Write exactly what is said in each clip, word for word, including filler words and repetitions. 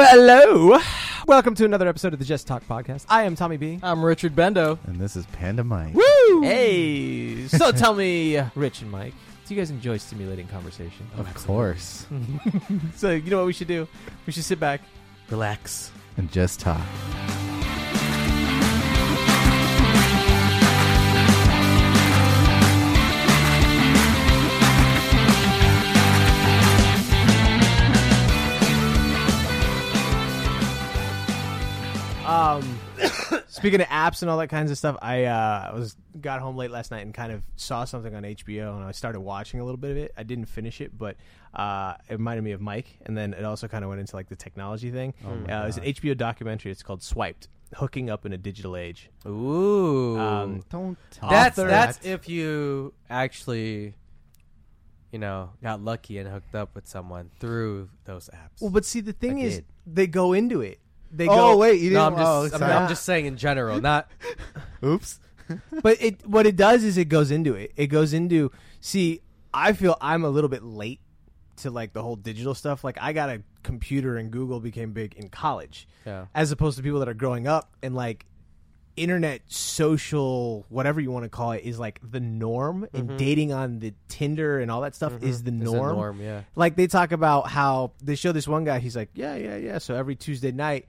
Well, hello. Welcome to another episode of the Just Talk Podcast. I am Tommy B. I'm Richard Bendo. And this is Panda Mike. Woo! Hey! So tell me, Rich and Mike, do you guys enjoy stimulating conversation? Of oh, course. So you know what we should do? We should sit back, relax, and just talk. Um, speaking of apps and all that kinds of stuff, I uh, was got home late last night and kind of saw something on H B O, and I started watching a little bit of it. I didn't finish it, but uh, it reminded me of Mike, and then it also kind of went into like the technology thing. Oh uh, it was an H B O documentary. It's called Swiped, Hooking Up in a Digital Age. Ooh. Um, Don't tell that's, that. That's if you actually... you know, got lucky and hooked up with someone through those apps. Well, but see, the thing like is, it. they go into it. They oh go, wait! You didn't, no, I'm just, oh, I'm, I'm just saying in general, not. Oops. But it what it does is it goes into it. It goes into. See, I feel I'm a little bit late to like the whole digital stuff. Like I got a computer and Google became big in college, yeah. As opposed to people that are growing up and like internet, social, whatever you want to call it, is like the norm. Mm-hmm. And dating on the Tinder and all that stuff mm-hmm. is the norm. It's the norm, yeah. Like they talk about how they show this one guy. He's like, yeah, yeah, yeah. So every Tuesday night.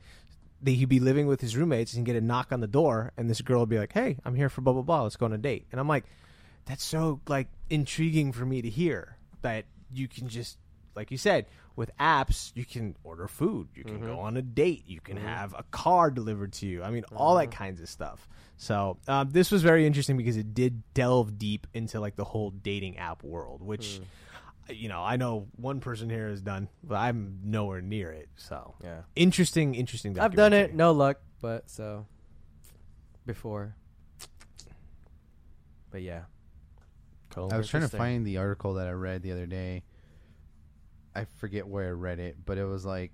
That he'd be living with his roommates and get a knock on the door, and this girl would be like, "Hey, I'm here for blah blah blah. Let's go on a date." And I'm like, "That's so like intriguing for me to hear that you can just, like you said, with apps, you can order food, you can mm-hmm. go on a date, you can mm-hmm. have a car delivered to you. I mean, mm-hmm. all that kinds of stuff." So um, this was very interesting because it did delve deep into like the whole dating app world, which. Mm. You know, I know one person here is done, but I'm nowhere near it. So, yeah. Interesting, interesting. I've done it. No luck, but so before. But yeah. Cool. I was trying to find the article that I read the other day. I forget where I read it, but it was like,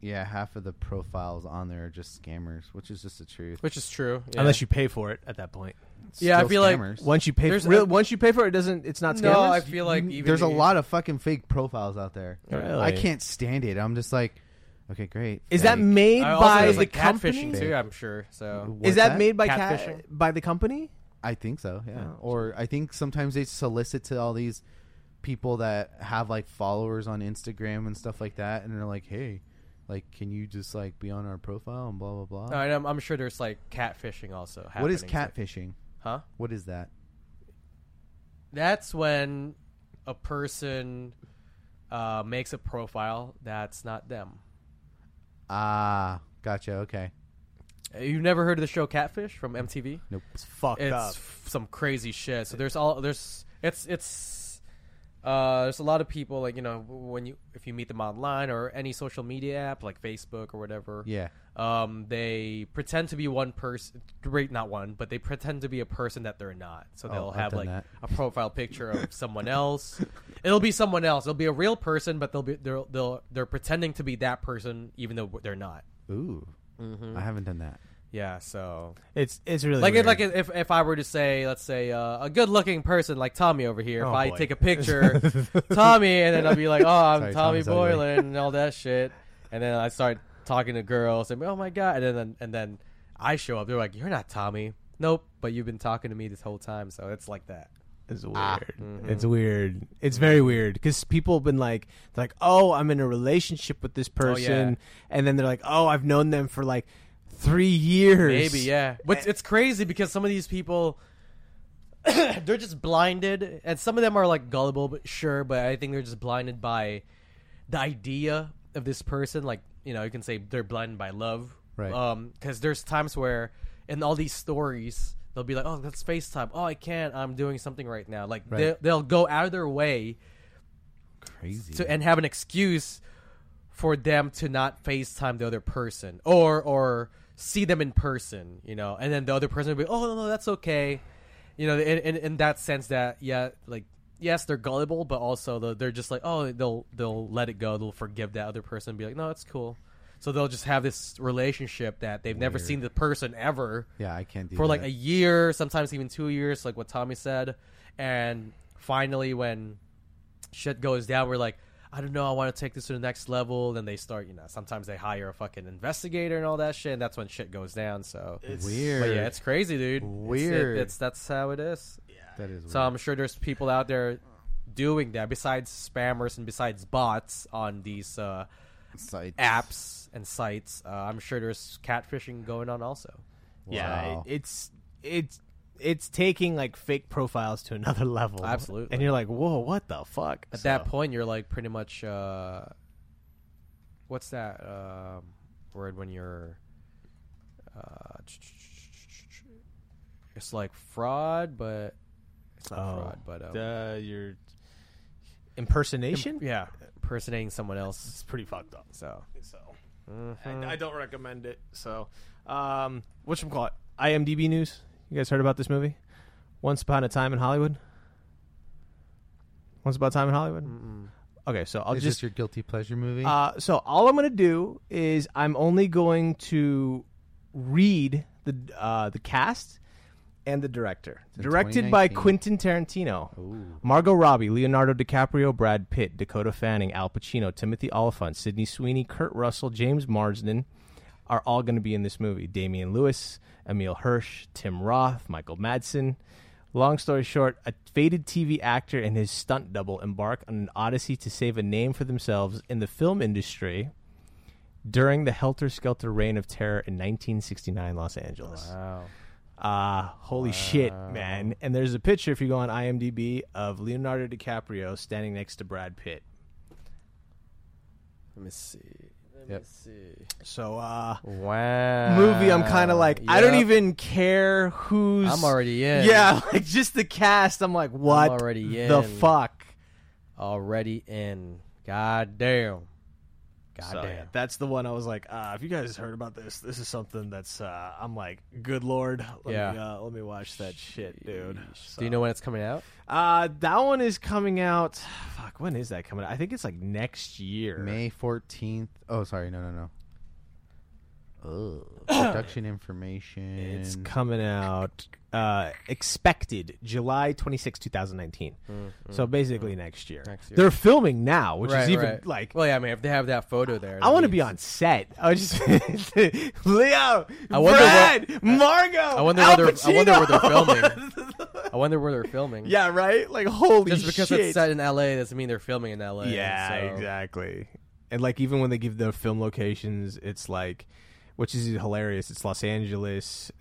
yeah, half of the profiles on there are just scammers, which is just the truth. Which is true. Yeah. Unless you pay for it at that point. Still yeah, I feel scammers. Like once you pay for, real, once you pay for it, it doesn't it's not scammers. No, I feel like even there's a lot of fucking fake profiles out there. Really? I can't stand it. I'm just like, okay, great. Is fake. That made I by the like company? Catfishing too, I'm sure. So What's is that, that made by cat by the company? I think so. Yeah, oh, or I think sometimes they solicit to all these people that have like followers on Instagram and stuff like that, and they're like, hey. Like, can you just, like, be on our profile and blah, blah, blah? All right, I'm, I'm sure there's, like, catfishing also happening. What is catfishing? Huh? What is that? That's when a person uh, makes a profile that's not them. Ah, gotcha. Okay. You've never heard of the show Catfish from M T V? Nope. It's fucked it's up. It's f- some crazy shit. So there's all, there's, it's, it's. Uh, there's a lot of people like, you know, when you if you meet them online or any social media app like Facebook or whatever, yeah, um, they pretend to be one person, right? Not one, but they pretend to be a person that they're not. So they'll oh, have like that. A profile picture of someone else. It'll be someone else. It'll be a real person, but they'll be they'll they'll they're pretending to be that person even though they're not. Ooh, mm-hmm. I haven't done that. Yeah, so it's it's really like weird. If, like if if I were to say, let's say uh, a good looking person like Tommy over here, oh, if I boy. take a picture, Tommy, and then I'll be like, oh, I'm Sorry, Tommy Tommy's Boylan and all that shit, and then I start talking to girls and oh my god, and then and then I show up, they're like, you're not Tommy, nope, but you've been talking to me this whole time, so it's like that. It's weird. Ah. Mm-hmm. It's weird. It's very weird because people have been like, they're like, oh, I'm in a relationship with this person, oh, yeah. and then they're like, oh, I've known them for like. Three years. Maybe, yeah. But it's crazy because some of these people, they're just blinded. And some of them are, like, gullible, but sure. But I think they're just blinded by the idea of this person. Like, you know, you can say they're blinded by love. Right. Um, because there's times where in all these stories, they'll be like, oh, that's FaceTime. Oh, I can't. I'm doing something right now. Like, right. They, they'll go out of their way. Crazy. To, and have an excuse for them to not FaceTime the other person. Or, or... see them in person, you know, and then the other person will be, oh, no, no, that's okay. You know, in, in, in that sense that, yeah, like, yes, they're gullible, but also they're just like, oh, they'll they'll let it go. They'll forgive that other person and be like, no, it's cool. So they'll just have this relationship that they've Weird. never seen the person ever. Yeah, I can't do for that. Like a year, sometimes even two years, like what Tommy said. And finally, when shit goes down, we're like, I don't know, I want to take this to the next level. Then they start, you know, sometimes they hire a fucking investigator and all that shit, and that's when shit goes down. So it's weird. But yeah, it's crazy, dude. Weird. It's, it, it's that's how it is. Yeah, that is. So weird. I'm sure there's people out there doing that besides spammers and besides bots on these uh, sites, apps and sites. Uh, I'm sure there's catfishing going on also. Wow. Yeah, it, it's it's. It's taking like fake profiles to another level. Absolutely. And you're like, whoa, what the fuck? At so. that point, you're like pretty much, uh, what's that uh, word when you're, uh, it's like fraud, but it's not oh, fraud, but um, uh, you're impersonation? Im- yeah. Impersonating someone else. It's pretty fucked up. So, so mm-hmm. I, I don't recommend it. So, um, whatchamacallit? IMDb news. You guys heard about this movie? Once Upon a Time in Hollywood? Once Upon a Time in Hollywood? Mm-mm. Okay, so I'll is just... Is this your guilty pleasure movie? Uh, so all I'm going to do is I'm only going to read the uh, the cast and the director. It's Directed by Quentin Tarantino. Ooh. Margot Robbie, Leonardo DiCaprio, Brad Pitt, Dakota Fanning, Al Pacino, Timothy Oliphant, Sidney Sweeney, Kurt Russell, James Marsden are all going to be in this movie. Damian Lewis, Emile Hirsch, Tim Roth, Michael Madsen. Long story short, a faded T V actor and his stunt double embark on an odyssey to save a name for themselves in the film industry during the helter-skelter reign of terror in nineteen sixty-nine Los Angeles. Wow. Uh, holy wow. shit, man. And there's a picture, if you go on IMDb, of Leonardo DiCaprio standing next to Brad Pitt. Let me see. Yep. Let's see. So, uh, wow. movie, I'm kind of like, yep. I don't even care who's. I'm already in. Yeah, like just the cast. I'm like, what I'm already in. the fuck? Already in. God damn. God so, damn. Yeah, that's the one I was like, uh, if you guys heard about this, this is something that's, uh, I'm like, good Lord. Let, yeah. me, uh, let me watch that shit, dude. So, do you know when it's coming out? Uh, that one is coming out. Fuck, when is that coming out? I think it's like next year. May fourteenth. Oh, sorry. No, no, no. Oh, production information. It's coming out uh, expected July twenty-sixth, twenty nineteen. Mm-hmm. So basically mm-hmm. next year. Next year. They're filming now, which right, is even right. like. Well, yeah, I mean, if they have that photo there. I want to be on set. I was just. Leo, I wonder Brad, where, Margo, I wonder, Al where I wonder where they're filming. I wonder where they're filming. Yeah, right? Like, holy shit. Just because shit. it's set in L A doesn't mean they're filming in L A. Yeah, so. exactly. And like, even when they give the film locations, it's like. Which is hilarious. It's Los Angeles.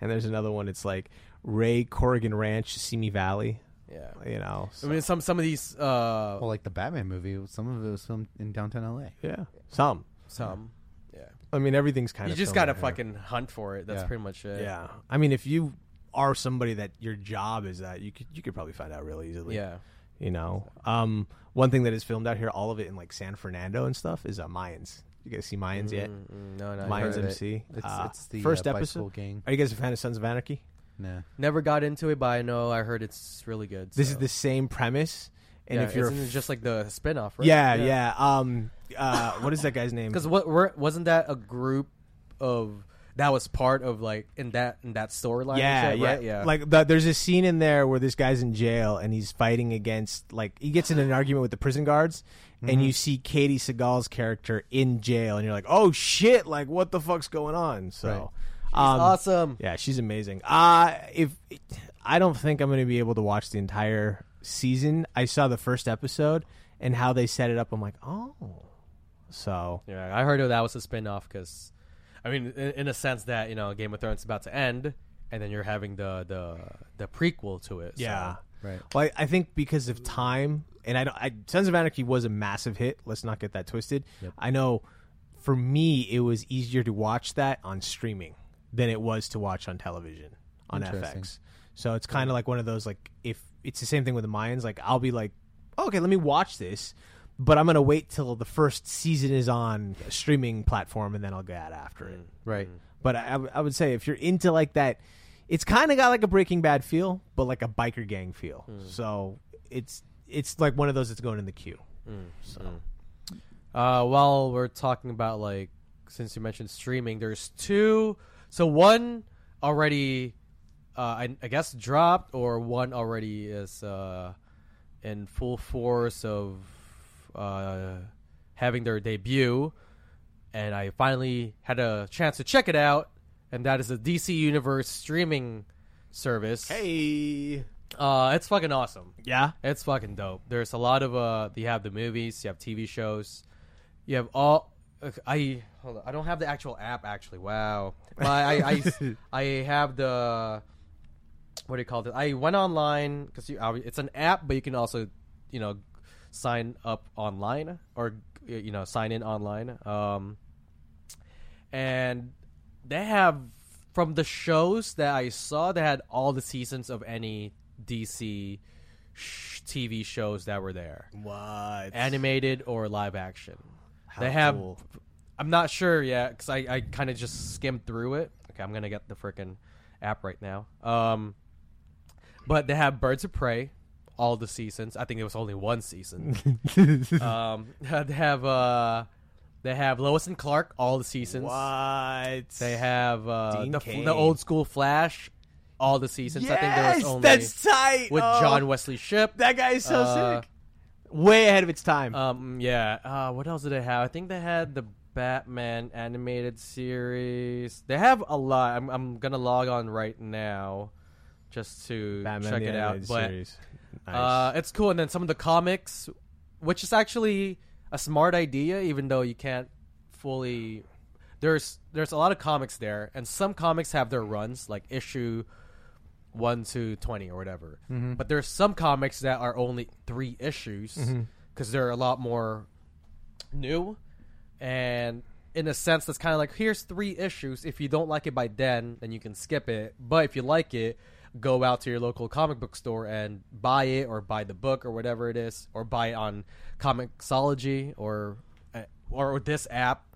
And there's another one. It's like Ray Corrigan Ranch, Simi Valley. Yeah. You know. So. I mean, some some of these... Uh, well, like the Batman movie, some of it was filmed in downtown L A. Yeah. Some. Some. Yeah. I mean, everything's kind you of... You just got to fucking hunt for it. That's yeah. pretty much it. Yeah. I mean, if you are somebody that your job is that, you could you could probably find out really easily. Yeah. You know. Um, one thing that is filmed out here, all of it in like San Fernando and stuff, is uh, Mayans. You guys see Mayans mm, yet? Mm, no, no. Mayans M C. It. It's, uh, it's the first uh, episode. Gang. Are you guys a fan of Sons of Anarchy? Nah. Never got into it, but I know I heard it's really good. So. This is the same premise, and yeah, if you're isn't it just like the spinoff, right? Yeah, yeah. yeah. Um, uh, what is that guy's name? Because what wasn't that a group of that was part of like in that in that storyline? Yeah, yeah, right? yeah. Like the, there's a scene in there where this guy's in jail and he's fighting against like he gets in an argument with the prison guards. And mm-hmm. you see Katie Seagal's character in jail, and you're like, "Oh shit! Like, what the fuck's going on?" So, right. she's um, awesome. Yeah, she's amazing. Uh, if I don't think I'm going to be able to watch the entire season. I saw the first episode and how they set it up. I'm like, oh, so yeah. I heard that was a spinoff because, I mean, in, in a sense that you know Game of Thrones is about to end, and then you're having the the the prequel to it. Yeah, so. right. Well, I, I think because of time. And I, don't, I Sons of Anarchy was a massive hit. Let's not get that twisted. Yep. I know for me, it was easier to watch that on streaming than it was to watch on television, on F X. So it's kind of like one of those, like, if it's the same thing with the Mayans, like, I'll be like, oh, okay, let me watch this, but I'm going to wait till the first season is on a streaming platform and then I'll get after it. Right. Mm-hmm. But I, I would say if you're into like that, it's kind of got like a Breaking Bad feel, but like a biker gang feel. Mm. So it's. It's like one of those that's going in the queue. Mm, so, mm. Uh, while we're talking about like, since you mentioned streaming, there's two. So one already, uh, I, I guess, dropped, or one already is uh, in full force of uh, having their debut, and I finally had a chance to check it out, and that is the D C Universe streaming service. Hey! Uh, it's fucking awesome. Yeah? It's fucking dope. There's a lot of, uh, you have the movies, you have T V shows, you have all, I, hold on, I don't have the actual app, actually. Wow. But I, I, I have the, what do you call it? I went online, because it's an app, but you can also, you know, sign up online, or, you know, sign in online. Um, and they have, from the shows that I saw, they had all the seasons of any D C sh- T V shows that were there. What? Animated or live action. How they have. Cool. I'm not sure yet because I, I kind of just skimmed through it. Okay, I'm going to get the freaking app right now. Um, but they have Birds of Prey, all the seasons. I think there was only one season. um, they have uh, they have Lois and Clark, all the seasons. What? They have uh, the, the old school Flash, all the seasons. Yes, I think there was only that's tight. With oh, John Wesley Shipp. That guy is so uh, sick. Way ahead of its time. Um, yeah. Uh, what else did they have? I think they had the Batman animated series. They have a lot. I'm, I'm gonna log on right now just to Batman check it out. But series. Nice. Uh, it's cool. And then some of the comics, which is actually a smart idea, even though you can't fully. There's there's a lot of comics there, and some comics have their runs, like issue one to twenty or whatever. Mm-hmm. But there's some comics that are only three issues because mm-hmm. they're a lot more new. And in a sense, that's kind of like, here's three issues. If you don't like it by then, then you can skip it. But if you like it, go out to your local comic book store and buy it, or buy the book or whatever it is, or buy it on Comixology or or, or this app.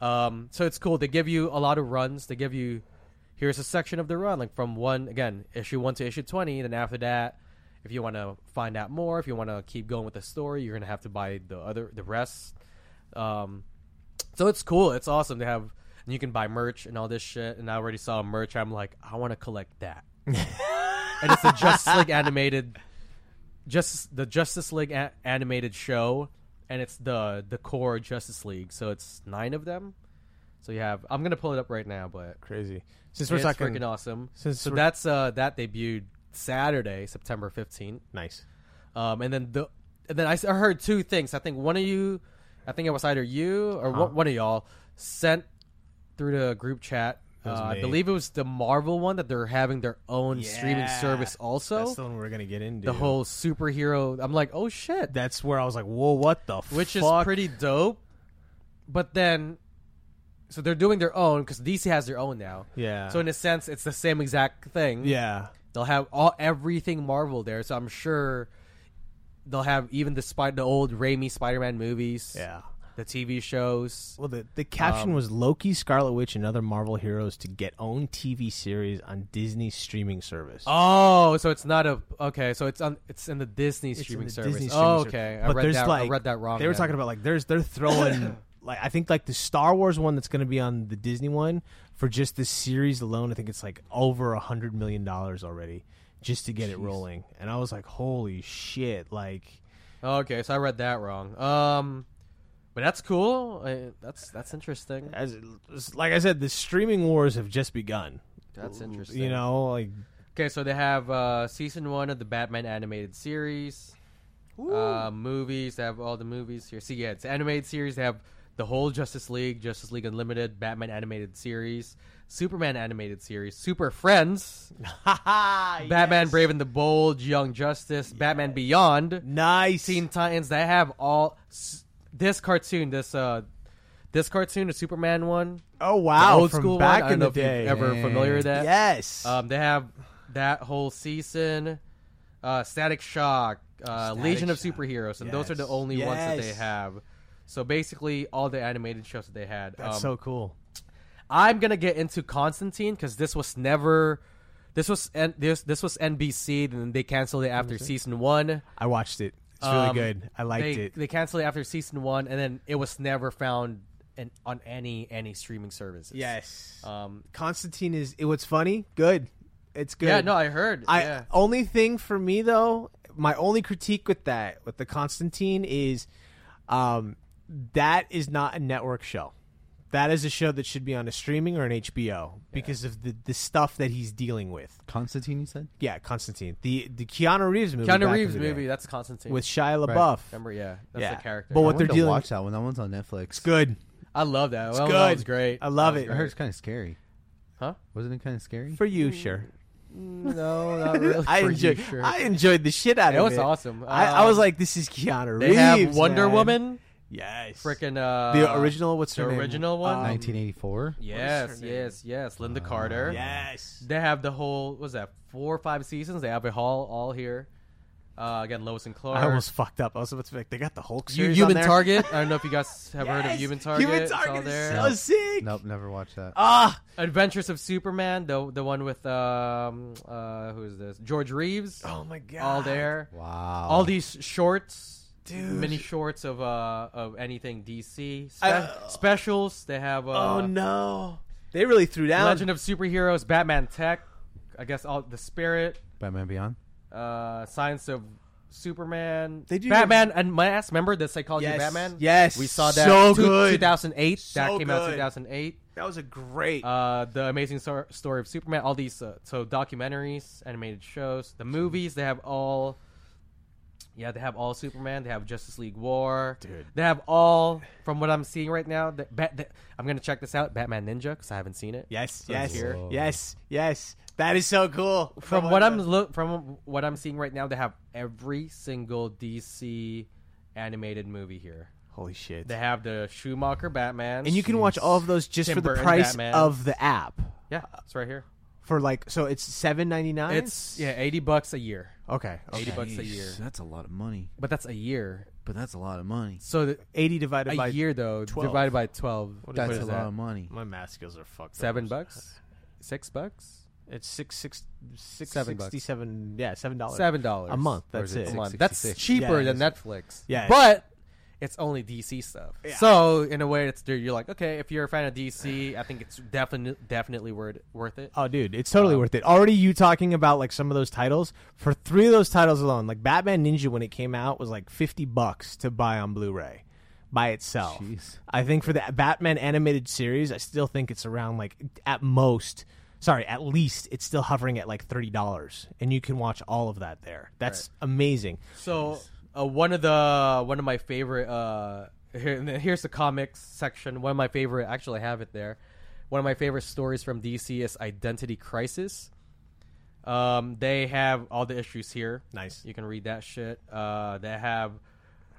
Um, so it's cool. They give you a lot of runs. They give you, here's a section of the run, like from one, again, issue one to issue twenty. Then after that, if you want to find out more, if you want to keep going with the story, you're going to have to buy the other, the rest. Um, so it's cool. It's awesome to have, and you can buy merch and all this shit. And I already saw merch. I'm like, I want to collect that. And it's the Justice League animated, just the Justice League a- animated show. And it's the, the core Justice League. So it's nine of them. So you have, I'm going to pull it up right now, but crazy. Since we're it's talking, freaking awesome. Since so that's uh, that debuted Saturday, September fifteenth. Nice. Um, and then the and then I heard two things. I think one of you, I think it was either you or uh-huh. one of y'all sent through the group chat. Uh, I believe it was the Marvel one that they're having their own yeah. streaming service also. That's the one we're going to get into. The whole superhero. I'm like, oh shit. That's where I was like, whoa, what the Which fuck? Which is pretty dope. But then. So they're doing their own because D C has their own now. Yeah. So in a sense, it's the same exact thing. Yeah. They'll have all everything Marvel there. So I'm sure they'll have even the Spider the old Raimi Spider-Man movies. Yeah. The T V shows. Well, the, the caption um, was Loki, Scarlet Witch, and other Marvel heroes to get own T V series on Disney's streaming service. Oh, so it's not a okay. So it's on. It's in the Disney it's streaming the service. Disney streaming oh, okay. Service. I, read that, like, I read that wrong. They were now. talking about like there's they're throwing. Like I think like the Star Wars one that's going to be on the Disney one for just this series alone, I think it's like over a hundred million dollars already just to get Jeez. it rolling. And I was like, holy shit! Like, okay, so I read that wrong. Um, but that's cool. I, that's that's interesting. As like I said, the streaming wars have just begun. That's interesting. You know, like okay, so they have uh, season one of the Batman animated series, uh, movies. They have all the movies here. See, yeah, it's animated series. They have the whole Justice League, Justice League Unlimited, Batman animated series, Superman animated series, Super Friends, Batman yes. Brave and the Bold, Young Justice, yes. Batman Beyond, nice, Teen Titans. They have all this cartoon, this uh, this cartoon, the Superman one. Oh wow, the old from school back one. in I don't the know day. If you're ever familiar with that? Yes. Um, they have that whole season, uh, Static Shock, uh, Static Legion Shock. of Superheroes, and yes. those are the only yes. ones that they have. So basically, all the animated shows that they had. That's um, so cool. I'm gonna get into Constantine because this was never, this was and this this was N B C, and they canceled it after season one. I watched it. It's really um, good. I liked they, it. They canceled it after season one, and then it was never found in, on any any streaming services. Yes. Um, Constantine is. It was funny. Good. It's good. Yeah. No, I heard. I yeah. Only thing for me though, my only critique with that with the Constantine is. Um, that is not a network show. That is a show that should be on a streaming or an H B O yeah. because of the, the stuff that he's dealing with. Constantine, you said? Yeah, Constantine. The the Keanu Reeves movie. Keanu Reeves movie. That's Constantine. With Shia LaBeouf. Right. Remember, yeah, that's yeah. the character. But I what they're to dealing watch that one. That one's on Netflix. It's good. I love that. It's that good. That was great. I love it. I heard it's kind of scary. Huh? Wasn't it kind of scary? For you, sure. No, not really. I, enjoyed, you, sure. I enjoyed the shit out yeah, of it. It was awesome. Um, I, I was like, this is Keanu Reeves. They have Wonder man. Woman. Yes. Freaking uh, the original. What's her the name? original one? Um, nineteen eighty-four. Yes, yes, yes. Linda uh, Carter. Yes. They have the whole. What's that? Four or five seasons. They have it all, all here. Uh, again, Lois and Clark. I almost fucked up. I was about to be like, they got the Hulk series. You, Human on there. Target. I don't know if you guys have yes. heard of Human Target. Human Target is so nope. sick. Nope, never watched that. Ah, Adventures of Superman, the the one with um uh who is this? George Reeves. Oh my god. All there. Wow. All these shorts. Dude. Mini shorts of uh of anything D C Spe- I, specials. They have. Uh, oh no! They really threw down. Legend of Superheroes, Batman Tech. I guess all the Spirit. Batman Beyond. Uh, Science of Superman. They do Batman have... and Mass. Remember the psychology yes. of Batman? Yes, we saw that. So two, good. two thousand eight. So that came good. out in two thousand eight. That was a great. Uh, the Amazing Star- Story of Superman. All these uh, so documentaries, animated shows, the movies. They have all. Yeah, they have all Superman. They have Justice League War. Dude. They have all, from what I'm seeing right now, the, Bat, the, I'm going to check this out, Batman Ninja, because I haven't seen it. Yes, so yes, here. yes, yes. That is so cool. From what I'm lo- from what I'm seeing right now, they have every single D C animated movie here. Holy shit. They have the Schumacher Batman. And you can watch all of those just Tim for the Burton price Batman. Of the app. Yeah, it's right here. For like, so it's seven ninety-nine? It's, yeah, eighty bucks a year. Okay. okay. eighty bucks Jeez, a year. That's a lot of money. But that's a year. But that's a lot of money. So the eighty divided a by a year though, twelve. Divided by twelve. What that's a lot that? Of money. My math skills are fucked. Seven up. bucks? Six bucks? It's six, six, six, seven sixty-seven, bucks. Yeah, seven dollars. Seven dollars a month. That's it. it. A month. That's cheaper yeah, than Netflix. Yeah, but it's only D C stuff. Yeah. So in a way, it's you're like, okay, if you're a fan of D C, I think it's definitely definitely worth worth it. Oh, dude, it's totally um, worth it. Already, you talking about like some of those titles for three of those titles alone, like Batman Ninja when it came out was like fifty bucks to buy on Blu-ray by itself. Geez. I think for the Batman animated series, I still think it's around like at most, sorry, at least it's still hovering at like thirty dollars, and you can watch all of that there. That's right. Amazing. So. Uh, one of the one of my favorite uh, here, here's the comics section. One of my favorite, actually, I have it there. One of my favorite stories from D C is Identity Crisis. Um, they have all the issues here. Nice, you can read that shit. Uh, they have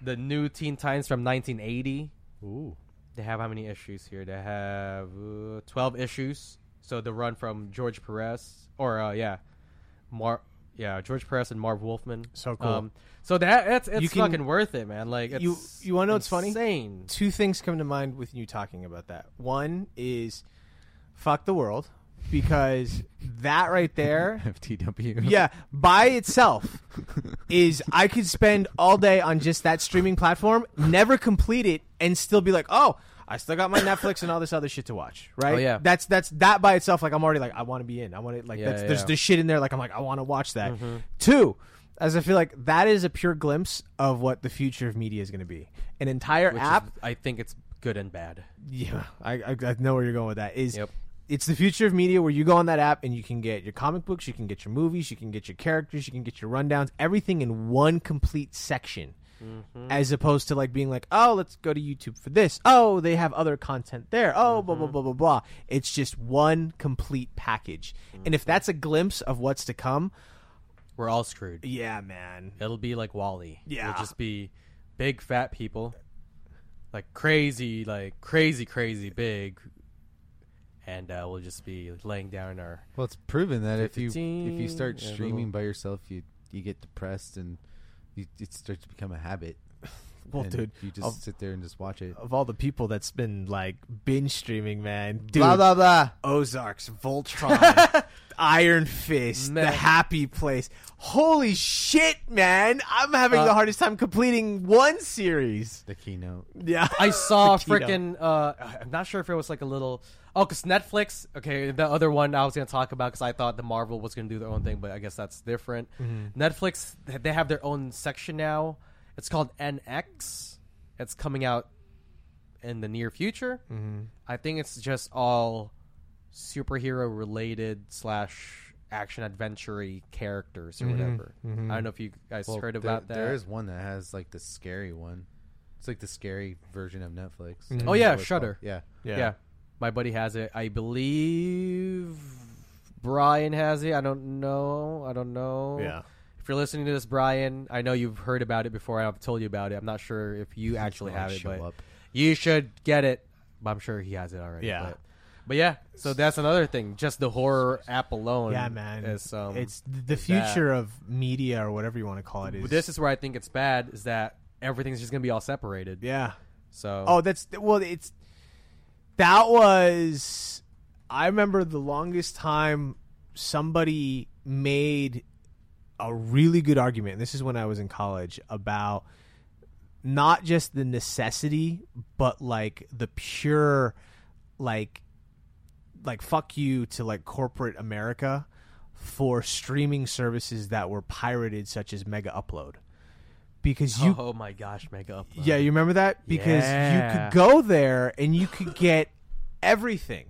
the new Teen Titans from nineteen eighty. Ooh, they have how many issues here? They have uh, twelve issues. So the run from George Perez or uh, yeah, Mar. Yeah, George Perez and Marv Wolfman. So cool. Um, so that it's, it's can, fucking worth it, man. Like it's you, you want to know what's funny? Insane. Two things come to mind with you talking about that. One is fuck the world because that right there, F T W. Yeah, by itself is I could spend all day on just that streaming platform, never complete it, and still be like, oh. I still got my Netflix and all this other shit to watch, right? Oh, yeah. That's that's that by itself. Like I'm already like I want to be in. I want to like yeah, that's, yeah. there's this shit in there. Like I'm like I want to watch that. Mm-hmm. Two, as I feel like that is a pure glimpse of what the future of media is going to be. An entire Which app. Is, I think it's good and bad. Yeah, I, I, I know where you're going with that. Is yep. It's the future of media where you go on that app and you can get your comic books, you can get your movies, you can get your characters, you can get your rundowns, everything in one complete section. Mm-hmm. As opposed to like being like, oh, let's go to YouTube for this. Oh, they have other content there. Oh, mm-hmm. blah, blah, blah, blah, blah. It's just one complete package. Mm-hmm. And if that's a glimpse of what's to come, we're all screwed. Yeah, man. It'll be like WALL-E. Yeah. It'll just be big, fat people. Like crazy, like crazy, crazy big. And uh, we'll just be laying down our. Well, it's proven that if you if you start streaming by yourself, you you get depressed and. You, it starts to become a habit. Well, dude, you just of, sit there and just watch it. Of all the people that's been like binge streaming, man, dude, blah blah blah. Ozarks, Voltron, Iron Fist, man. The Happy Place. Holy shit, man! I'm having uh, the hardest time completing one series. The Keynote. Yeah, I saw freaking. Uh, I'm not sure if it was like a little. Oh, because Netflix. Okay, the other one I was going to talk about because I thought the Marvel was going to do their own thing, but I guess that's different. Mm-hmm. Netflix, they have their own section now. It's called N X. that's coming out in the near future. Mm-hmm. I think it's just all superhero related slash action adventure-y characters or mm-hmm. whatever. Mm-hmm. I don't know if you guys well, heard about there, that. There is one that has like the scary one. It's like the scary version of Netflix. Mm-hmm. Oh yeah, Shudder. Yeah. yeah, yeah. My buddy has it. I believe Brian has it. I don't know. I don't know. Yeah. If you're listening to this, Brian, I know you've heard about it before. I've told you about it. I'm not sure if you actually have it, but up. you should get it. I'm sure he has it already. Yeah. But, but yeah, so that's another thing. Just the horror app alone. Yeah, man. Is, um, it's the future that. of media or whatever you want to call it. Is. This is where I think it's bad is that everything's just going to be all separated. Yeah. So. Oh, that's well, it's that was I remember the longest time somebody made a really good argument, and this is when I was in college, about not just the necessity, but like the pure, like, like fuck you to like corporate America for streaming services that were pirated, such as Mega Upload, because you oh my gosh, Mega Upload, yeah, you remember that? Because yeah. you could go there and you could get everything.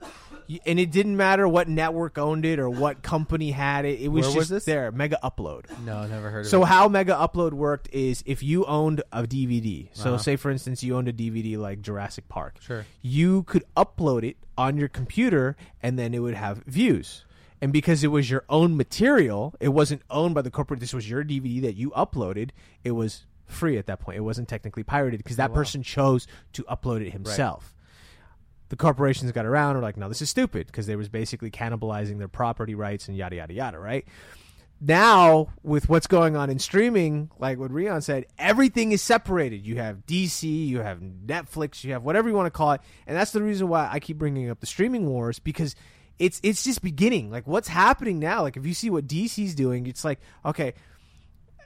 And it didn't matter what network owned it or what company had it. It was Where just was this? there. Mega Upload. No, never heard of so it. So how Mega Upload worked is if you owned a D V D. So wow. say, for instance, you owned a D V D like Jurassic Park. Sure. You could upload it on your computer, and then it would have views. And because it was your own material, it wasn't owned by the corporate. This was your D V D that you uploaded. It was free at that point. It wasn't technically pirated because that oh, wow. person chose to upload it himself. Right. The corporations got around and were like, no, this is stupid, because they was basically cannibalizing their property rights and yada, yada, yada, right? Now, with what's going on in streaming, like what Rion said, everything is separated. You have D C, you have Netflix, you have whatever you want to call it, and that's the reason why I keep bringing up the streaming wars, because it's it's just beginning. Like, what's happening now? Like, if you see what D C's doing, it's like, okay,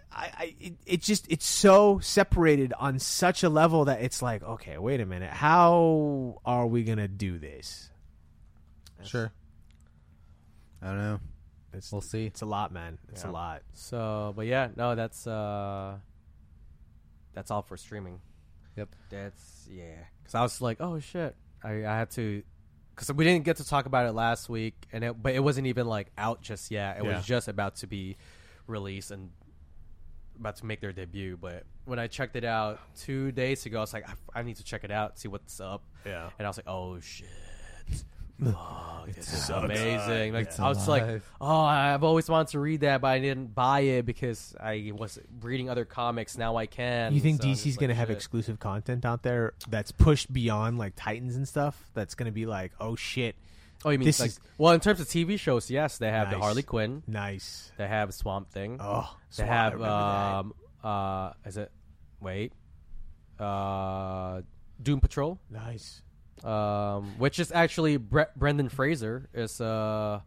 I, I it, it just it's so separated on such a level that it's like, okay, wait a minute, how are we gonna do this? That's, sure, I don't know. It's, we'll see. It's a lot, man. It's yeah. a lot. So, but yeah, no, that's uh, that's all for streaming. Yep. That's yeah. Because I was like, oh shit, I I had to, because we didn't get to talk about it last week, and it, but it wasn't even like out just yet. It yeah. was just about to be released and about to make their debut. But when I checked it out two days ago, I was like, I, I need to check it out, see what's up. Yeah. And I was like, oh shit, oh, this is so amazing. Like, it's I was alive. like, oh, I've always wanted to read that, but I didn't buy it because I was reading other comics. Now I can. You think so D C's like, gonna shit. have exclusive content out there that's pushed beyond like Titans and stuff? That's gonna be like, oh shit. Oh, you mean this like, is, well, in terms of T V shows, yes, they have nice. the Harley Quinn. Nice. They have Swamp Thing. Oh, they Swamp, have um that. uh is it wait uh Doom Patrol. Nice. Um, which is actually Bre- Brendan Fraser is uh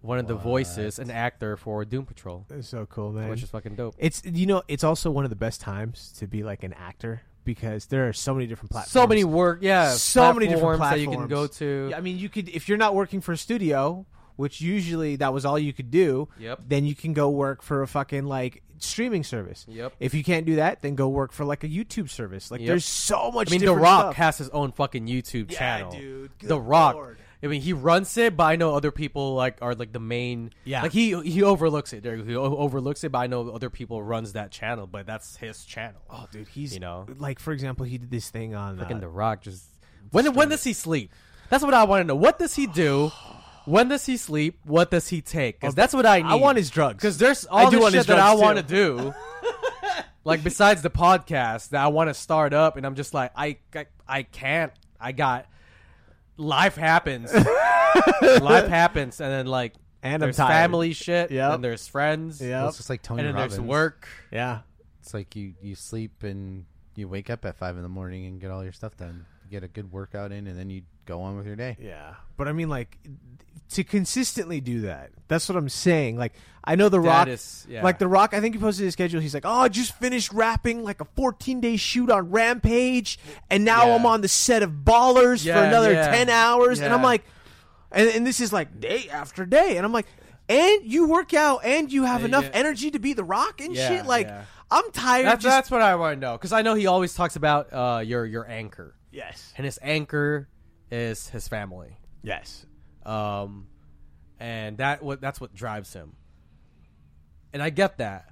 one of what? the voices, an actor for Doom Patrol. That's so cool, man. Which is fucking dope. It's you know it's also one of the best times to be like an actor, because there are so many different platforms. So many work, yeah. So many different platforms that you can go to. Yeah, I mean, you could, if you're not working for a studio, which usually that was all you could do, yep. then you can go work for a fucking like streaming service. Yep. If you can't do that, then go work for like a YouTube service. Like yep. there's so much different stuff. I mean, The Rock stuff. has his own fucking YouTube yeah, channel. Yeah, dude. Good The Rock. Lord. I mean, he runs it, but I know other people like are like the main. Yeah, like he he overlooks it. He overlooks it, but I know other people runs that channel. But that's his channel. Oh, dude, he's you know, like for example, he did this thing on fucking uh, The Rock. Just when when does he sleep? That's what I want to know. What does he do? When does he sleep? What does he take? Because that's what I need. I want his drugs. Because there's all the shit that I want to do. Like besides the podcast that I want to start up, and I'm just like I I, I can't. I got. Life happens. Life happens, and then like, and there's family shit, yep. and there's friends, yeah. Well, it's just like Tony Robbins. And then Robbins. there's work, yeah. It's like you, you sleep and you wake up at five in the morning and get all your stuff done, you get a good workout in, and then you go on with your day. Yeah, but I mean, like, to consistently do that. That's what I'm saying. Like, I know The Rock, is, yeah. like The Rock. I think he posted his schedule. He's like, oh, I just finished wrapping like a fourteen day shoot on Rampage, and now yeah. I'm on the set of Ballers yeah, for another yeah. ten hours. Yeah. And I'm like, and, and this is like day after day. And I'm like, and you work out and you have and enough yeah. energy to be The Rock and yeah, shit. Like, yeah. I'm tired. That's, just... that's what I want to know, because I know he always talks about uh, your your anchor. Yes. And his anchor is his family. Yes. Um, and that what that's what drives him. And I get that.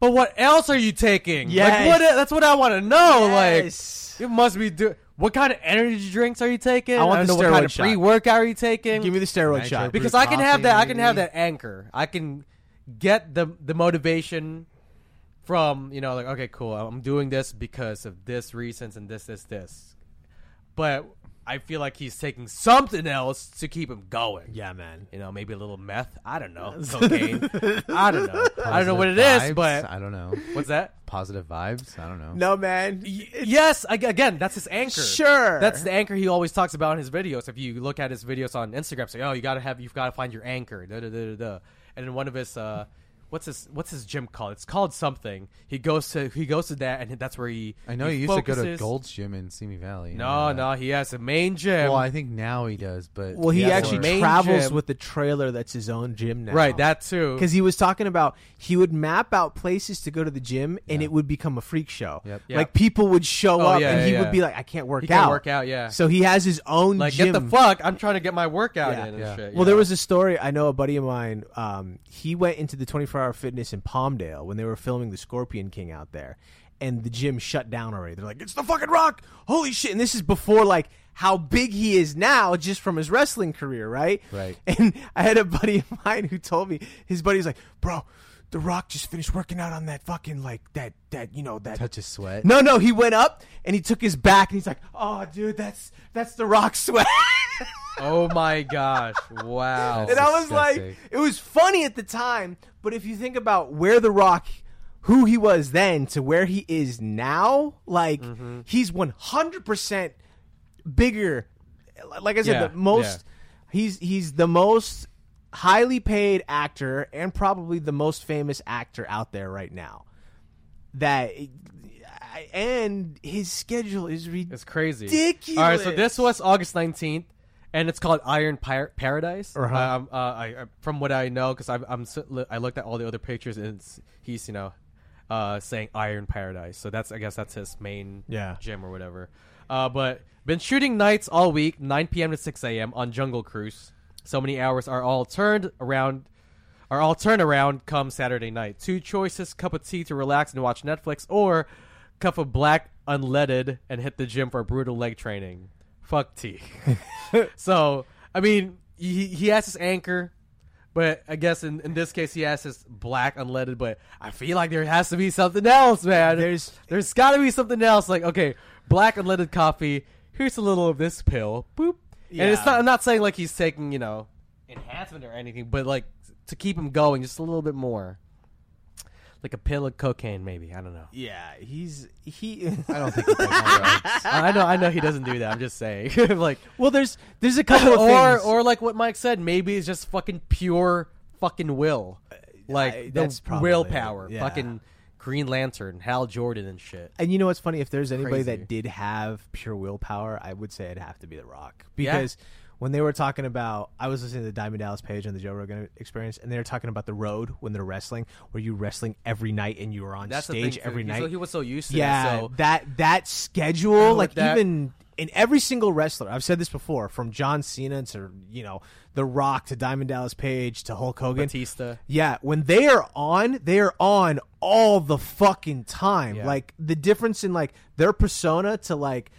But what else are you taking? Yes. Like, what, that's what I want to know. Yes. Like, it must be do. What kind of energy drinks are you taking? I want I to know what kind of shot. pre-workout are you taking? Give me the steroid Nitro shot. Because I can coffee. have that. I can have that anchor. I can get the the motivation from, you know, like, okay, cool. I'm doing this because of this reasons and this, this, this. But I feel like he's taking something else to keep him going. Yeah, man. You know, maybe a little meth. I don't know. Cocaine. I don't know. Positive I don't know what it vibes, is, but. I don't know. What's that? Positive vibes? I don't know. No, man. Yes. Again, that's his anchor. Sure. That's the anchor he always talks about in his videos. If you look at his videos on Instagram, say, oh, you gotta have, you've got to find your anchor. Da, da, da, da, da. And in one of his, uh, what's his, what's his gym called? It's called something. He goes to, he goes to that, and that's where he. I know he, he used focuses. to go to Gold's Gym in Simi Valley. No, no, he has a main gym. Well, I think now he does, but well, he actually travels gym. with the trailer that's his own gym now. Right, that too. Because he was talking about he would map out places to go to the gym, and yeah. it would become a freak show. Yep. Yep. Like people would show oh, up, yeah, and yeah, he yeah. would be like, "I can't work he out." Can't work out, yeah. So he has his own. Like, gym. Get the fuck! I'm trying to get my workout yeah. in. And yeah. shit, well, yeah. there was a story. I know a buddy of mine. Um, he went into the twenty-four hour fitness in Palmdale when they were filming the Scorpion King out there, and the gym shut down already. They're like, it's the fucking Rock, holy shit. And this is before like how big he is now just from his wrestling career, right? Right. And I had a buddy of mine who told me, his buddy's like, bro, the Rock just finished working out on that fucking, like, that, that, you know, that touch of sweat. No, no, he went up and he took his back and he's like, oh, dude, that's that's the Rock sweat. Oh my gosh! Wow. That's and I was disgusting. Like, it was funny at the time, but if you think about where the Rock, who he was then to where he is now, like mm-hmm. he's one hundred percent bigger. Like I said, yeah. the most yeah. he's he's the most highly paid actor and probably the most famous actor out there right now. That. And his schedule is ridiculous. It's crazy. Ridiculous. All right, so this was August nineteenth, and it's called Iron Par- Paradise. Uh-huh. Uh, uh, I, from what I know, because I'm, I'm I looked at all the other pictures, and it's, he's you know uh, saying Iron Paradise. So that's I guess that's his main yeah. gym or whatever. Uh, but been shooting nights all week, nine p.m. to six a.m. on Jungle Cruise. So many hours are all turned around. Are all turned around come Saturday night. Two choices: cup of tea to relax and watch Netflix, or cup of black unleaded and hit the gym for brutal leg training. Fuck tea. So, I mean, he, he has his anchor, but I guess in, in this case he has his black unleaded, but I feel like there has to be something else, man. There's There's got to be something else. Like, okay, black unleaded coffee. Here's a little of this pill. Boop. Yeah. And it's not, I'm not saying like he's taking, you know, enhancement or anything, but like to keep him going just a little bit more. Like a pill of cocaine, maybe. I don't know. Yeah, he's he. I don't think he takes drugs. I know. I know he doesn't do that. I'm just saying. Like, well, there's there's a couple of or things. or like what Mike said. Maybe it's just fucking pure fucking will, like I, that's the willpower. Yeah. Fucking Green Lantern, Hal Jordan, and shit. And you know what's funny? If there's anybody Crazy. that did have pure willpower, I would say it'd have to be The Rock, because. Yeah. When they were talking about, I was listening to the Diamond Dallas Page on the Joe Rogan Experience, and they were talking about The Road when they're wrestling, where you wrestling every night and you were on That's stage the thing, every night. So he was so used to yeah, it. Yeah, so. that that schedule, and like that, even in every single wrestler, I've said this before, from John Cena to you know The Rock to Diamond Dallas Page to Hulk Hogan, Batista. Yeah, when they are on, they are on all the fucking time. Yeah. Like the difference in like their persona to like.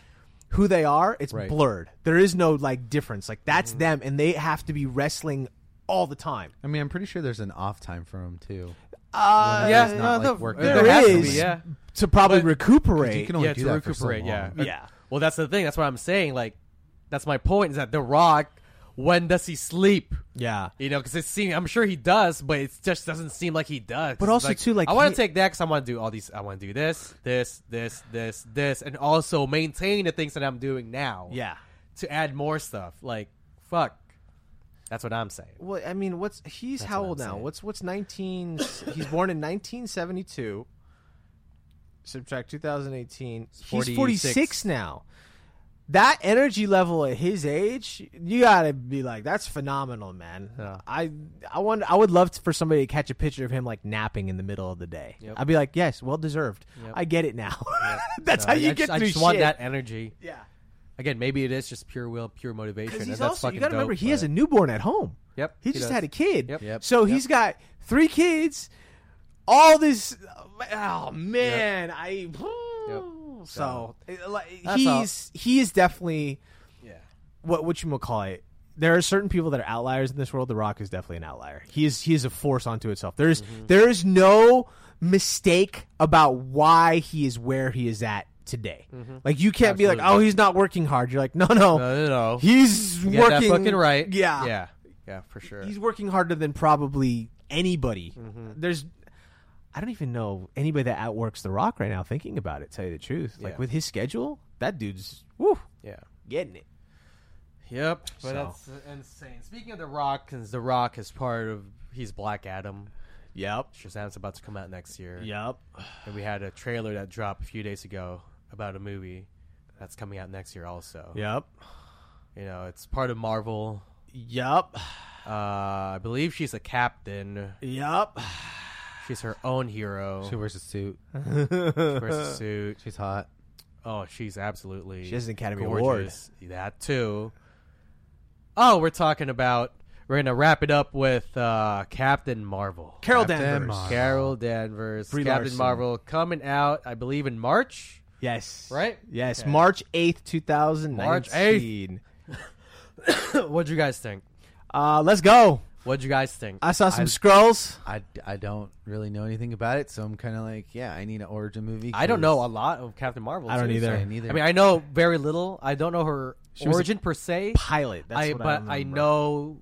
Who they are, it's right. blurred. There is no like difference. Like that's mm-hmm. them, and they have to be wrestling all the time. I mean, I'm pretty sure there's an off time for them too. Uh, yeah, not, no, like, the, there, there is to, be, yeah. to probably but, recuperate. You can only yeah, do to that recuperate. For so long. Yeah, yeah. Well, that's the thing. That's what I'm saying. Like, that's my point. Is that The Rock? When does he sleep? Yeah, you know, because it seems I'm sure he does, but it just doesn't seem like he does. But also like, too, like I want to take that because I want to do all these. I want to do this, this, this, this, this, and also maintain the things that I'm doing now. Yeah, to add more stuff. Like fuck, that's what I'm saying. Well, I mean, what's he's that's how what old I'm now? Saying. What's what's nineteen? He's born in nineteen seventy-two. Subtract two thousand eighteen. He's forty-six now. that energy level at his age, you gotta be like, that's phenomenal, man. Yeah. I I want I would love to, for somebody to catch a picture of him like napping in the middle of the day. Yep. I'd be like, yes, well deserved. Yep. I get it now. Yep. That's no, how you I get just, through shit. I just shit. want that energy. Yeah. Again, maybe it is just pure will, pure motivation. And that's also, fucking you gotta dope, remember, he has a newborn at home. Yep. He, he just does. had a kid. Yep. Yep. So yep. he's got three kids. All this, oh man, yep. I. Yep. So, so he's he is definitely yeah. what what you would call it. There are certain people that are outliers in this world. The Rock is definitely an outlier. He is he is a force unto itself. There is mm-hmm. there is no mistake about why he is where he is at today. Mm-hmm. Like you can't Absolutely. be like, oh, he's not working hard. You're like, no, no, no, no, no. he's you working get that fucking right. Yeah, yeah, yeah, for sure. He's working harder than probably anybody. Mm-hmm. There's. I don't even know anybody that outworks The Rock right now thinking about it, tell you the truth. Like, yeah. with his schedule, that dude's, woo, yeah. getting it. Yep. But so. that's insane. Speaking of The Rock, because The Rock is part of, he's Black Adam. Yep. Shazam's about to come out next year. Yep. And we had a trailer that dropped a few days ago about a movie that's coming out next year also. Yep. You know, it's part of Marvel. Yep. Uh, I believe she's a captain. Yep. She's her own hero. She wears a suit. she wears a suit. She's hot. Oh, she's absolutely She has an Academy gorgeous. Award. That, too. Oh, we're talking about... We're going to wrap it up with uh, Captain Marvel. Carol Captain Danvers. Marvel. Carol Danvers. Brie Captain Larson. Marvel coming out, I believe, in March? Yes. Right? Yes. Okay. March eighth, twenty nineteen March eighth. What'd you guys think? Uh, let's go. What'd you guys think? I saw some I, scrolls. I, I don't really know anything about it, so I'm kind of like, yeah, I need an origin movie. I don't know a lot of Captain Marvel. I don't either. I mean, I know very little. I don't know her she origin per se. Pilot. That's I, what but I, I know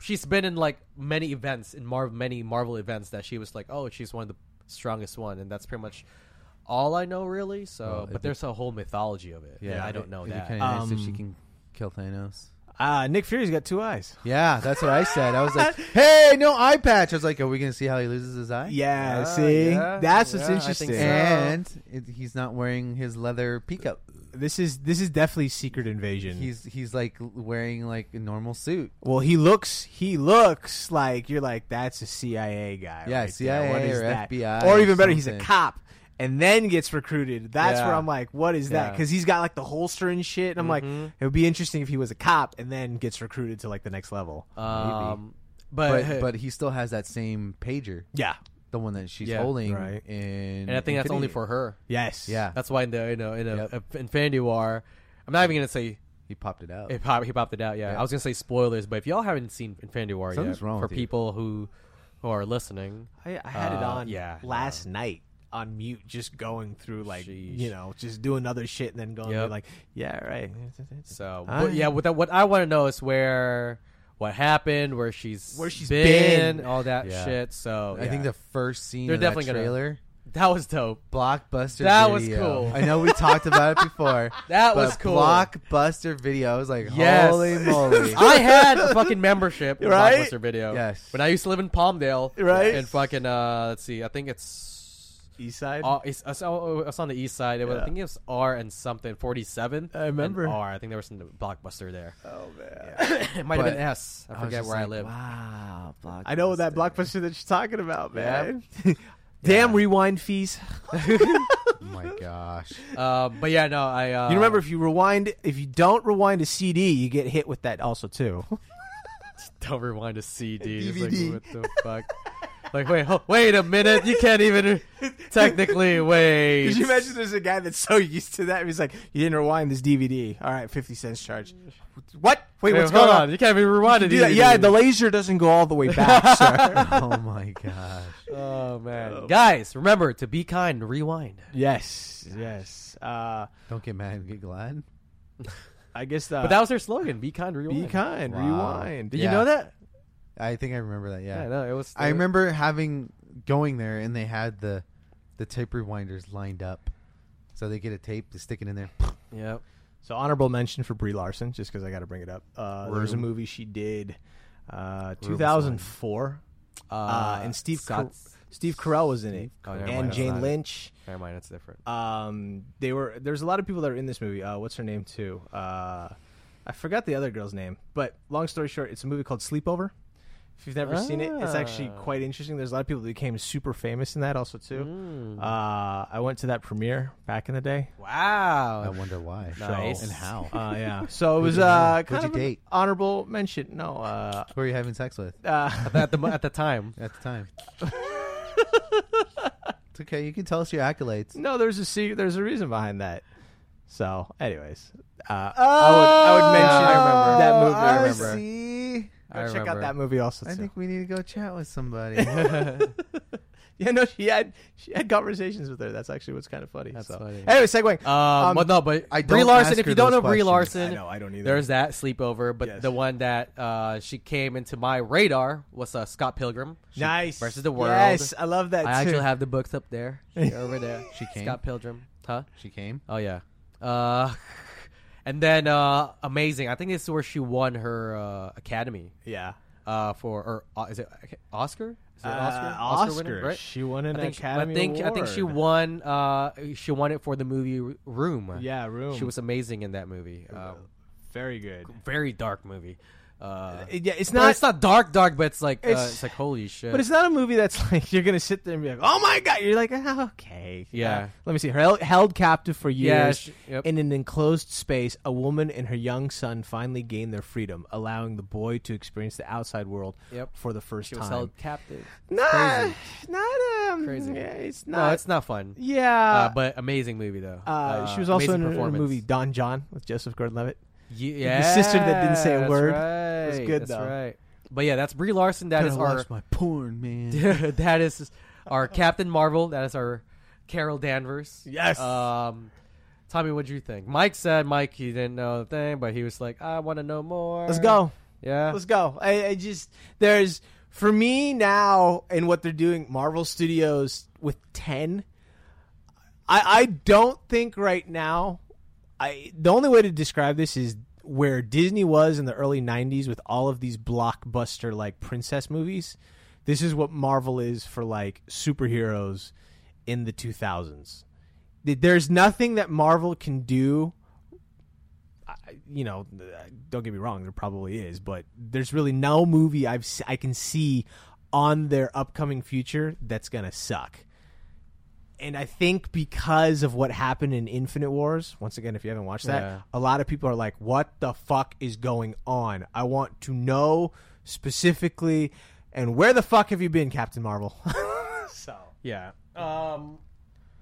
she's been in like many events in Marvel, many Marvel events that she was like, oh, she's one of the strongest one, and that's pretty much all I know really. So, well, but there's it, a whole mythology of it. Yeah, yeah I don't know that. Kind of um, nice if she can kill Thanos. Uh, Nick Fury's got two eyes. Yeah, that's what I said. I was like, hey, no eye patch. I was like, are we going to see how he loses his eye? Yeah, yeah see? Yeah, that's what's yeah, interesting. So. And it, he's not wearing his leather peacoat. This is this is definitely Secret Invasion. He's he's like wearing like a normal suit. Well, he looks he looks like you're like, that's a C I A guy. Yeah, right C I A what is or that? F B I. Or even or better, something. He's a cop. And then gets recruited. That's yeah. where I'm like, what is that? Because yeah. he's got like the holster and shit. And I'm mm-hmm. like, it would be interesting if he was a cop and then gets recruited to like the next level. Um, but, but but he still has that same pager. Yeah. The one that she's yeah, holding. Right. In and I think Infinity. That's only for her. Yes. Yeah. That's why in the, you know, in a, yep. a Infinity War, I'm not even going to say. He popped it out. It pop, he popped it out, yeah. yeah. I was going to say spoilers, but if y'all haven't seen Infinity War Something's yet, wrong for people you. who who are listening. I, I had uh, it on yeah, last yeah. night. On mute, just going through like Sheesh. you know, just doing other shit and then going yep. like, yeah, right. So I, but, yeah, with that, what I want to know is where, what happened, where she's where she's been, been. all that yeah. shit. So I yeah. think the first scene They're of definitely that trailer. Gonna, that was dope. Blockbuster. That video. was cool. I know we talked about it before. That was cool. Blockbuster Video. I was like, yes. holy moly! I had a fucking membership. Right? Blockbuster Video. Yes. When I used to live in Palmdale. Right. And fucking uh, let's see. I think it's. East side? Uh, it's, it's, it's on the east side. It was, yeah. I think it was R and something, forty-seven. I remember. And R. I think there was some Blockbuster there. Oh, man. Yeah. It might but have been S. I, I forget where like, I live. Wow. Blockbuster. I know that Blockbuster that you're talking about, man. Yep. Damn yeah. rewind fees. Oh, my gosh. Uh, but, yeah, no, I... Uh, you remember, if you rewind, if you don't rewind a C D, you get hit with that also, too. Don't rewind a C D. A D V D. It's like, what the fuck? Like, wait, ho- wait a minute. You can't even technically wait. Could you imagine there's a guy that's so used to that? He's like, you didn't rewind this D V D. All right, fifty cents charge. What? Wait, wait what's hold going on? on? You can't even rewind it. Yeah, the laser doesn't go all the way back, sir. Oh, my gosh. Oh, man. Oh. Guys, remember to be kind. Rewind. Yes, yes. Uh, Don't get mad. Get glad. I guess that. But that was their slogan. Be kind, rewind. Be kind, wow. rewind. Did yeah. you know that? I think I remember that. Yeah, yeah no, it was. I remember having going there, and they had the the tape rewinders lined up, so they get a tape, they stick it in there. Yep. So honorable mention for Brie Larson, just because I got to bring it up. Uh, there was a movie she did, uh, two thousand four, uh, and Steve Scott, Car- Steve Carell was in it, oh, and mind, Jane Lynch. Never mind, that's different. Um, they were there's a lot of people that are in this movie. Uh, what's her name too? Uh, I forgot the other girl's name. But long story short, it's a movie called Sleepover. If you've never ah. seen it, it's actually quite interesting. There's a lot of people that became super famous in that also too. Mm. Uh, I went to that premiere back in the day. Wow. I wonder why. Nice. So, and how. Uh, yeah. So it was uh, kind of date? honorable mention. No. Uh, Who are you having sex with? Uh, at, the, at the time. At the time. It's okay. You can tell us your accolades. No, there's a secret, there's a reason behind that. So anyways. Uh, oh, I, would, I would mention I that movie. I, I remember. See. Go I check remember. out that movie also. I too. think we need to go chat with somebody. yeah, no, she had she had conversations with her. That's actually what's kind of funny. That's so. funny. Anyway, segueing. Um, um, but no, but I Brie Larson. If you don't know questions. Brie Larson, I know I don't either. There's that Sleepover, but yes. the one that uh, she came into my radar was uh, Scott Pilgrim. She, nice versus the World. Yes, I love that. I too. actually have the books up there she, over there. She came. Scott Pilgrim, huh? She came. Oh yeah. Uh, And then uh, Amazing. I think this is where she won her uh, Academy. Yeah. Uh, for or uh, is it Oscar? Is it uh, Oscar? Oscar. Oscar winner, right? She won an I think Academy she, I think, Award. I think she won. Uh, she won it for the movie Room. Yeah, Room. She was amazing in that movie. Um, very good. Very dark movie. Uh, yeah, it's not. It's not dark, dark, but it's like it's, uh, it's like holy shit. But it's not a movie that's like you're gonna sit there and be like, oh my god. You're like, oh, okay, yeah. yeah. Let me see. Held, held captive for years yeah, she, yep. in an enclosed space, a woman and her young son finally gain their freedom, allowing the boy to experience the outside world yep. for the first she time. She was held captive. Not, Crazy. not um, crazy. Yeah, it's not. No, it's not fun. Yeah, uh, but amazing movie though. Uh, uh, she was also in a movie Don John with Joseph Gordon-Levitt. Yeah, the sister that didn't say a that's word. Right. It was good that's though. Right. But yeah, that's Brie Larson. That Could've is our my porn man. That is our Captain Marvel. That is our Carol Danvers. Yes. Um, Tommy, what'd you think? Mike said Mike he didn't know the thing, but he was like, I want to know more. Let's go. Yeah, let's go. I, I just there's for me now and what they're doing. Marvel Studios with ten. I I don't think right now. I, the only way to describe this is where Disney was in the early nineties with all of these blockbuster like princess movies. This is what Marvel is for like superheroes in the two thousands. There's nothing that Marvel can do. You know, don't get me wrong, there probably is, but there's really no movie I've I can see on their upcoming future that's gonna suck. And I think because of what happened in Infinite Wars, once again, if you haven't watched that, yeah. a lot of people are like, what the fuck is going on? I want to know specifically, and where the fuck have you been, Captain Marvel? So, yeah. Um,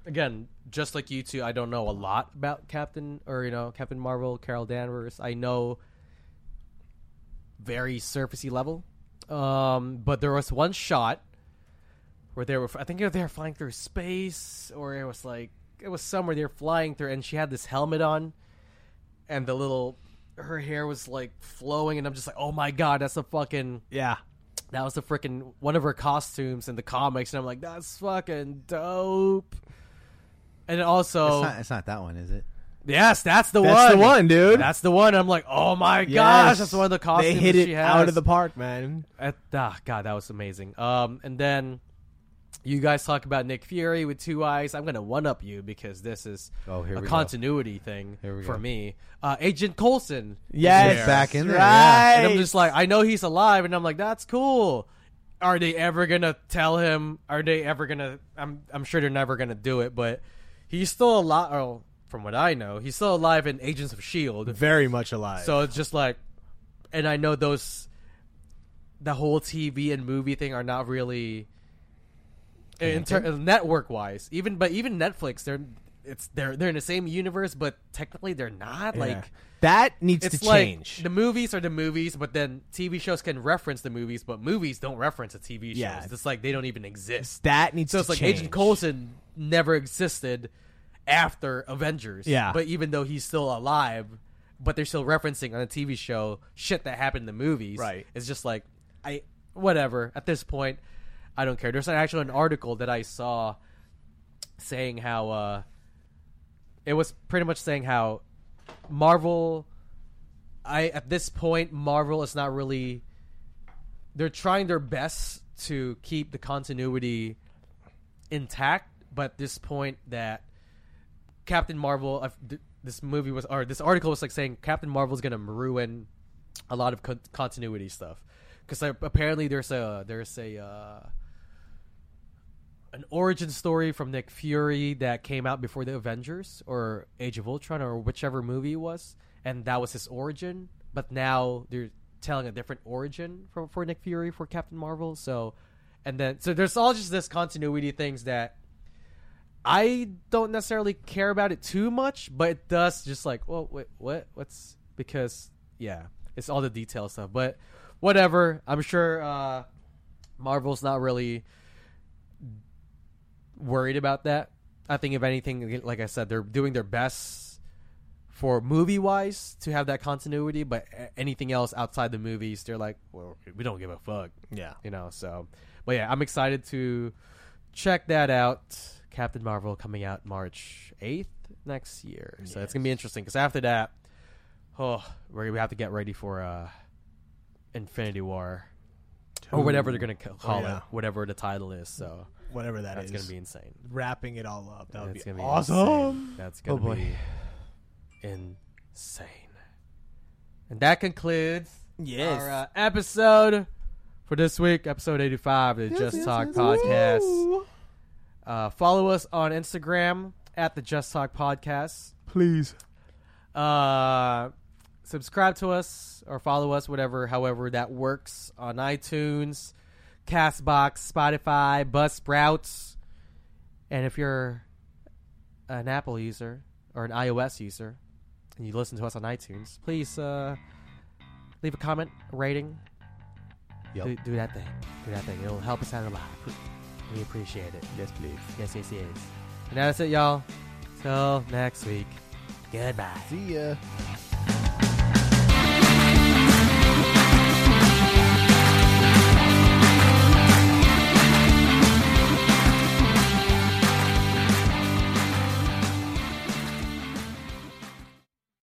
again, just like you two, I don't know a lot about Captain, or, you know, Captain Marvel, Carol Danvers. I know very surfacey level. Um, but there was one shot. Where they were, I think they were flying through space, or it was like it was somewhere they were flying through, and she had this helmet on, and the little her hair was like flowing, and I'm just like, oh my god, that's a fucking yeah, that was the freaking one of her costumes in the comics, and I'm like, that's fucking dope. And also, it's not, it's not that one, is it? Yes, that's the that's one. That's the one, dude. That's the one. I'm like, oh my yes. gosh, that's one of the costumes they hit it she has. Out of the park, man. At, ah, god, that was amazing. Um, and then. You guys talk about Nick Fury with two eyes. I'm going to one-up you because this is oh, a continuity go. thing for go. me. Uh, Agent Coulson. Yes. Back in there. Right. Yeah. And I'm just like, I know he's alive. And I'm like, that's cool. Are they ever going to tell him? Are they ever going to? I'm I'm sure they're never going to do it. But he's still alive. Oh, from what I know, he's still alive in Agents of S H I E L D. Very much alive. So it's just like, and I know those, the whole T V and movie thing are not really... In ter- network wise, even but even Netflix, they're it's they're they're in the same universe, but technically they're not. Yeah. Like that needs it's to like change. The movies are the movies, but then T V shows can reference the movies, but movies don't reference the T V shows. Yeah. It's like they don't even exist. That needs so to change. So it's like Agent Coulson never existed after Avengers. Yeah, but even though he's still alive, but they're still referencing on a T V show shit that happened in the movies. Right, it's just like I whatever at this point. I don't care. There's an, actually an article that I saw saying how uh, it was pretty much saying how Marvel, I at this point, Marvel is not really. They're trying their best to keep the continuity intact, but this point that Captain Marvel, I've, this movie was, or this article was like saying Captain Marvel is going to ruin a lot of con- continuity stuff. Because apparently there's a there's a uh, an origin story from Nick Fury that came out before the Avengers or Age of Ultron or whichever movie it was, and that was his origin. But now they're telling a different origin for for Nick Fury for Captain Marvel. So, and then so there's all just this continuity things that I don't necessarily care about it too much, but it does just like, well, wait, what? What's because yeah, it's all the detail stuff, but. Whatever, I'm sure uh, Marvel's not really worried about that. I think if anything, like I said, they're doing their best for movie-wise to have that continuity. But anything else outside the movies, they're like, well, we don't give a fuck. Yeah, you know. So, but yeah, I'm excited to check that out. Captain Marvel coming out March eighth next year, yes. So it's gonna be interesting because after that, oh, we're gonna have to get ready for. Uh, Infinity War or whatever they're going to call oh, yeah. it, whatever the title is. So whatever that that's is. That's going to be insane. Wrapping it all up. That would be, be awesome. Insane. That's going to oh, be insane. And that concludes yes. our uh, episode for this week, episode eighty-five of the yes, Just yes, Talk yes, Podcast. Uh, follow us on Instagram at the Just Talk Podcast. Please. Uh... Subscribe to us or follow us, whatever, however that works on iTunes, Castbox, Spotify, Buzzsprout. And if you're an Apple user or an iOS user and you listen to us on iTunes, please uh, leave a comment, a rating. Yep. Do, do that thing. Do that thing. It'll help us out a lot. We appreciate it. Yes, please. Yes, yes, yes. And that's it, y'all. Till next week. Goodbye. See ya.